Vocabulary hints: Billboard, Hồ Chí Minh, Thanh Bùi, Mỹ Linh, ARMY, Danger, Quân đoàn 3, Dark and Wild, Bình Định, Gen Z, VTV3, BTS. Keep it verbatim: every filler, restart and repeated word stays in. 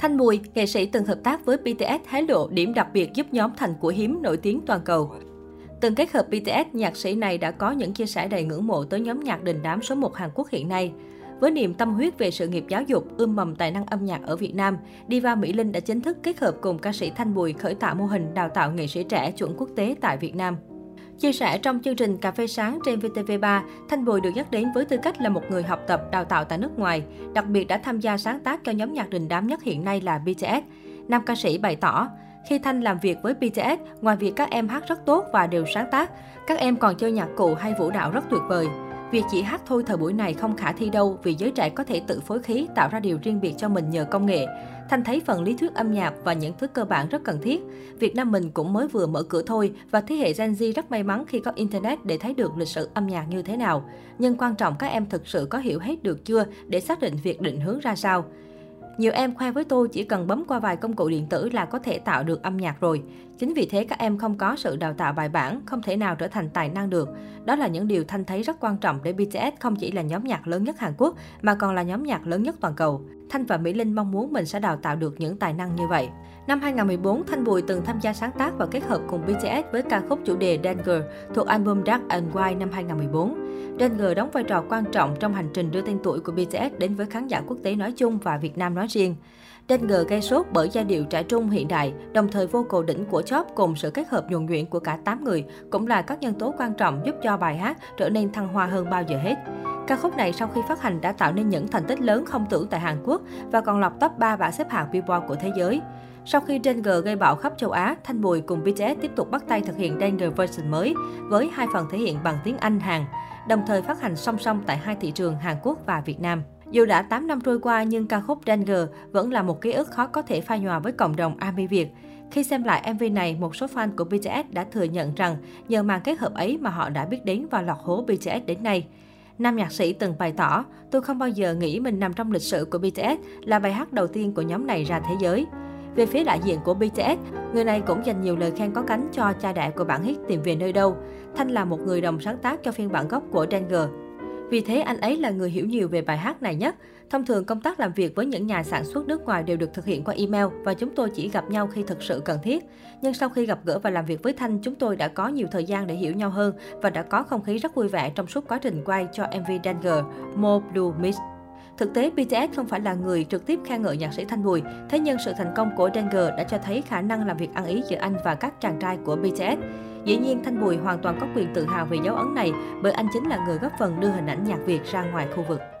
Thanh Bùi, nghệ sĩ từng hợp tác với bê tê ét hé lộ điểm đặc biệt giúp nhóm thành của hiếm nổi tiếng toàn cầu. Từng kết hợp bê tê ét, nhạc sĩ này đã có những chia sẻ đầy ngưỡng mộ tới nhóm nhạc đình đám số một Hàn Quốc hiện nay. Với niềm tâm huyết về sự nghiệp giáo dục, ươm mầm tài năng âm nhạc ở Việt Nam, diva Mỹ Linh đã chính thức kết hợp cùng ca sĩ Thanh Bùi khởi tạo mô hình đào tạo nghệ sĩ trẻ chuẩn quốc tế tại Việt Nam. Chia sẻ trong chương trình Cà phê sáng trên vê tê vê ba, Thanh Bùi được nhắc đến với tư cách là một người học tập, đào tạo tại nước ngoài, đặc biệt đã tham gia sáng tác cho nhóm nhạc đình đám nhất hiện nay là bê tê ét. Nam ca sĩ bày tỏ, khi Thanh làm việc với bê tê ét, ngoài việc các em hát rất tốt và đều sáng tác, các em còn chơi nhạc cụ hay vũ đạo rất tuyệt vời. Việc chỉ hát thôi thời buổi này không khả thi đâu vì giới trẻ có thể tự phối khí, tạo ra điều riêng biệt cho mình nhờ công nghệ. Thanh thấy phần lý thuyết âm nhạc và những thứ cơ bản rất cần thiết. Việt Nam mình cũng mới vừa mở cửa thôi và thế hệ Gen Z rất may mắn khi có Internet để thấy được lịch sử âm nhạc như thế nào. Nhưng quan trọng các em thực sự có hiểu hết được chưa để xác định việc định hướng ra sao. Nhiều em khoe với tôi chỉ cần bấm qua vài công cụ điện tử là có thể tạo được âm nhạc rồi. Chính vì thế các em không có sự đào tạo bài bản, không thể nào trở thành tài năng được. Đó là những điều Thanh thấy rất quan trọng để bê tê ét không chỉ là nhóm nhạc lớn nhất Hàn Quốc mà còn là nhóm nhạc lớn nhất toàn cầu. Thanh và Mỹ Linh mong muốn mình sẽ đào tạo được những tài năng như vậy. Năm hai nghìn không trăm mười bốn, Thanh Bùi từng tham gia sáng tác và kết hợp cùng bê tê ét với ca khúc chủ đề Danger thuộc album Dark and Wild năm hai nghìn không trăm mười bốn. Danger đóng vai trò quan trọng trong hành trình đưa tên tuổi của bê tê ét đến với khán giả quốc tế nói chung và Việt Nam nói riêng. Danger gây sốt bởi giai điệu trẻ trung hiện đại, đồng thời vocal đỉnh của Chop cùng sự kết hợp nhuần nhuyễn của cả tám người cũng là các nhân tố quan trọng giúp cho bài hát trở nên thăng hoa hơn bao giờ hết. Ca khúc này sau khi phát hành đã tạo nên những thành tích lớn không tưởng tại Hàn Quốc và còn lọt top ba bảng xếp hạng Billboard của thế giới. Sau khi Danger gây bão khắp châu Á, Thanh Bùi cùng bê tê ét tiếp tục bắt tay thực hiện Danger version mới với hai phần thể hiện bằng tiếng Anh Hàn, đồng thời phát hành song song tại hai thị trường Hàn Quốc và Việt Nam. Dù đã tám năm trôi qua nhưng ca khúc Danger vẫn là một ký ức khó có thể phai nhòa với cộng đồng ARMY Việt. Khi xem lại em vê này, một số fan của bê tê ét đã thừa nhận rằng nhờ màn kết hợp ấy mà họ đã biết đến và lọt hố bê tê ét đến nay. Nam nhạc sĩ từng bày tỏ, tôi không bao giờ nghĩ mình nằm trong lịch sử của bê tê ét là bài hát đầu tiên của nhóm này ra thế giới. Về phía đại diện của bê tê ét, người này cũng dành nhiều lời khen có cánh cho cha đẻ của bản hit Tìm Về Nơi Đâu. Thanh là một người đồng sáng tác cho phiên bản gốc của Danger. Vì thế, anh ấy là người hiểu nhiều về bài hát này nhất. Thông thường, công tác làm việc với những nhà sản xuất nước ngoài đều được thực hiện qua email và chúng tôi chỉ gặp nhau khi thực sự cần thiết. Nhưng sau khi gặp gỡ và làm việc với Thanh, chúng tôi đã có nhiều thời gian để hiểu nhau hơn và đã có không khí rất vui vẻ trong suốt quá trình quay cho em vê Danger, More Blue Mist. Thực tế, bê tê ét không phải là người trực tiếp khen ngợi nhạc sĩ Thanh Bùi, thế nhưng sự thành công của Danger đã cho thấy khả năng làm việc ăn ý giữa anh và các chàng trai của bê tê ét. Dĩ nhiên, Thanh Bùi hoàn toàn có quyền tự hào về dấu ấn này bởi anh chính là người góp phần đưa hình ảnh nhạc Việt ra ngoài khu vực.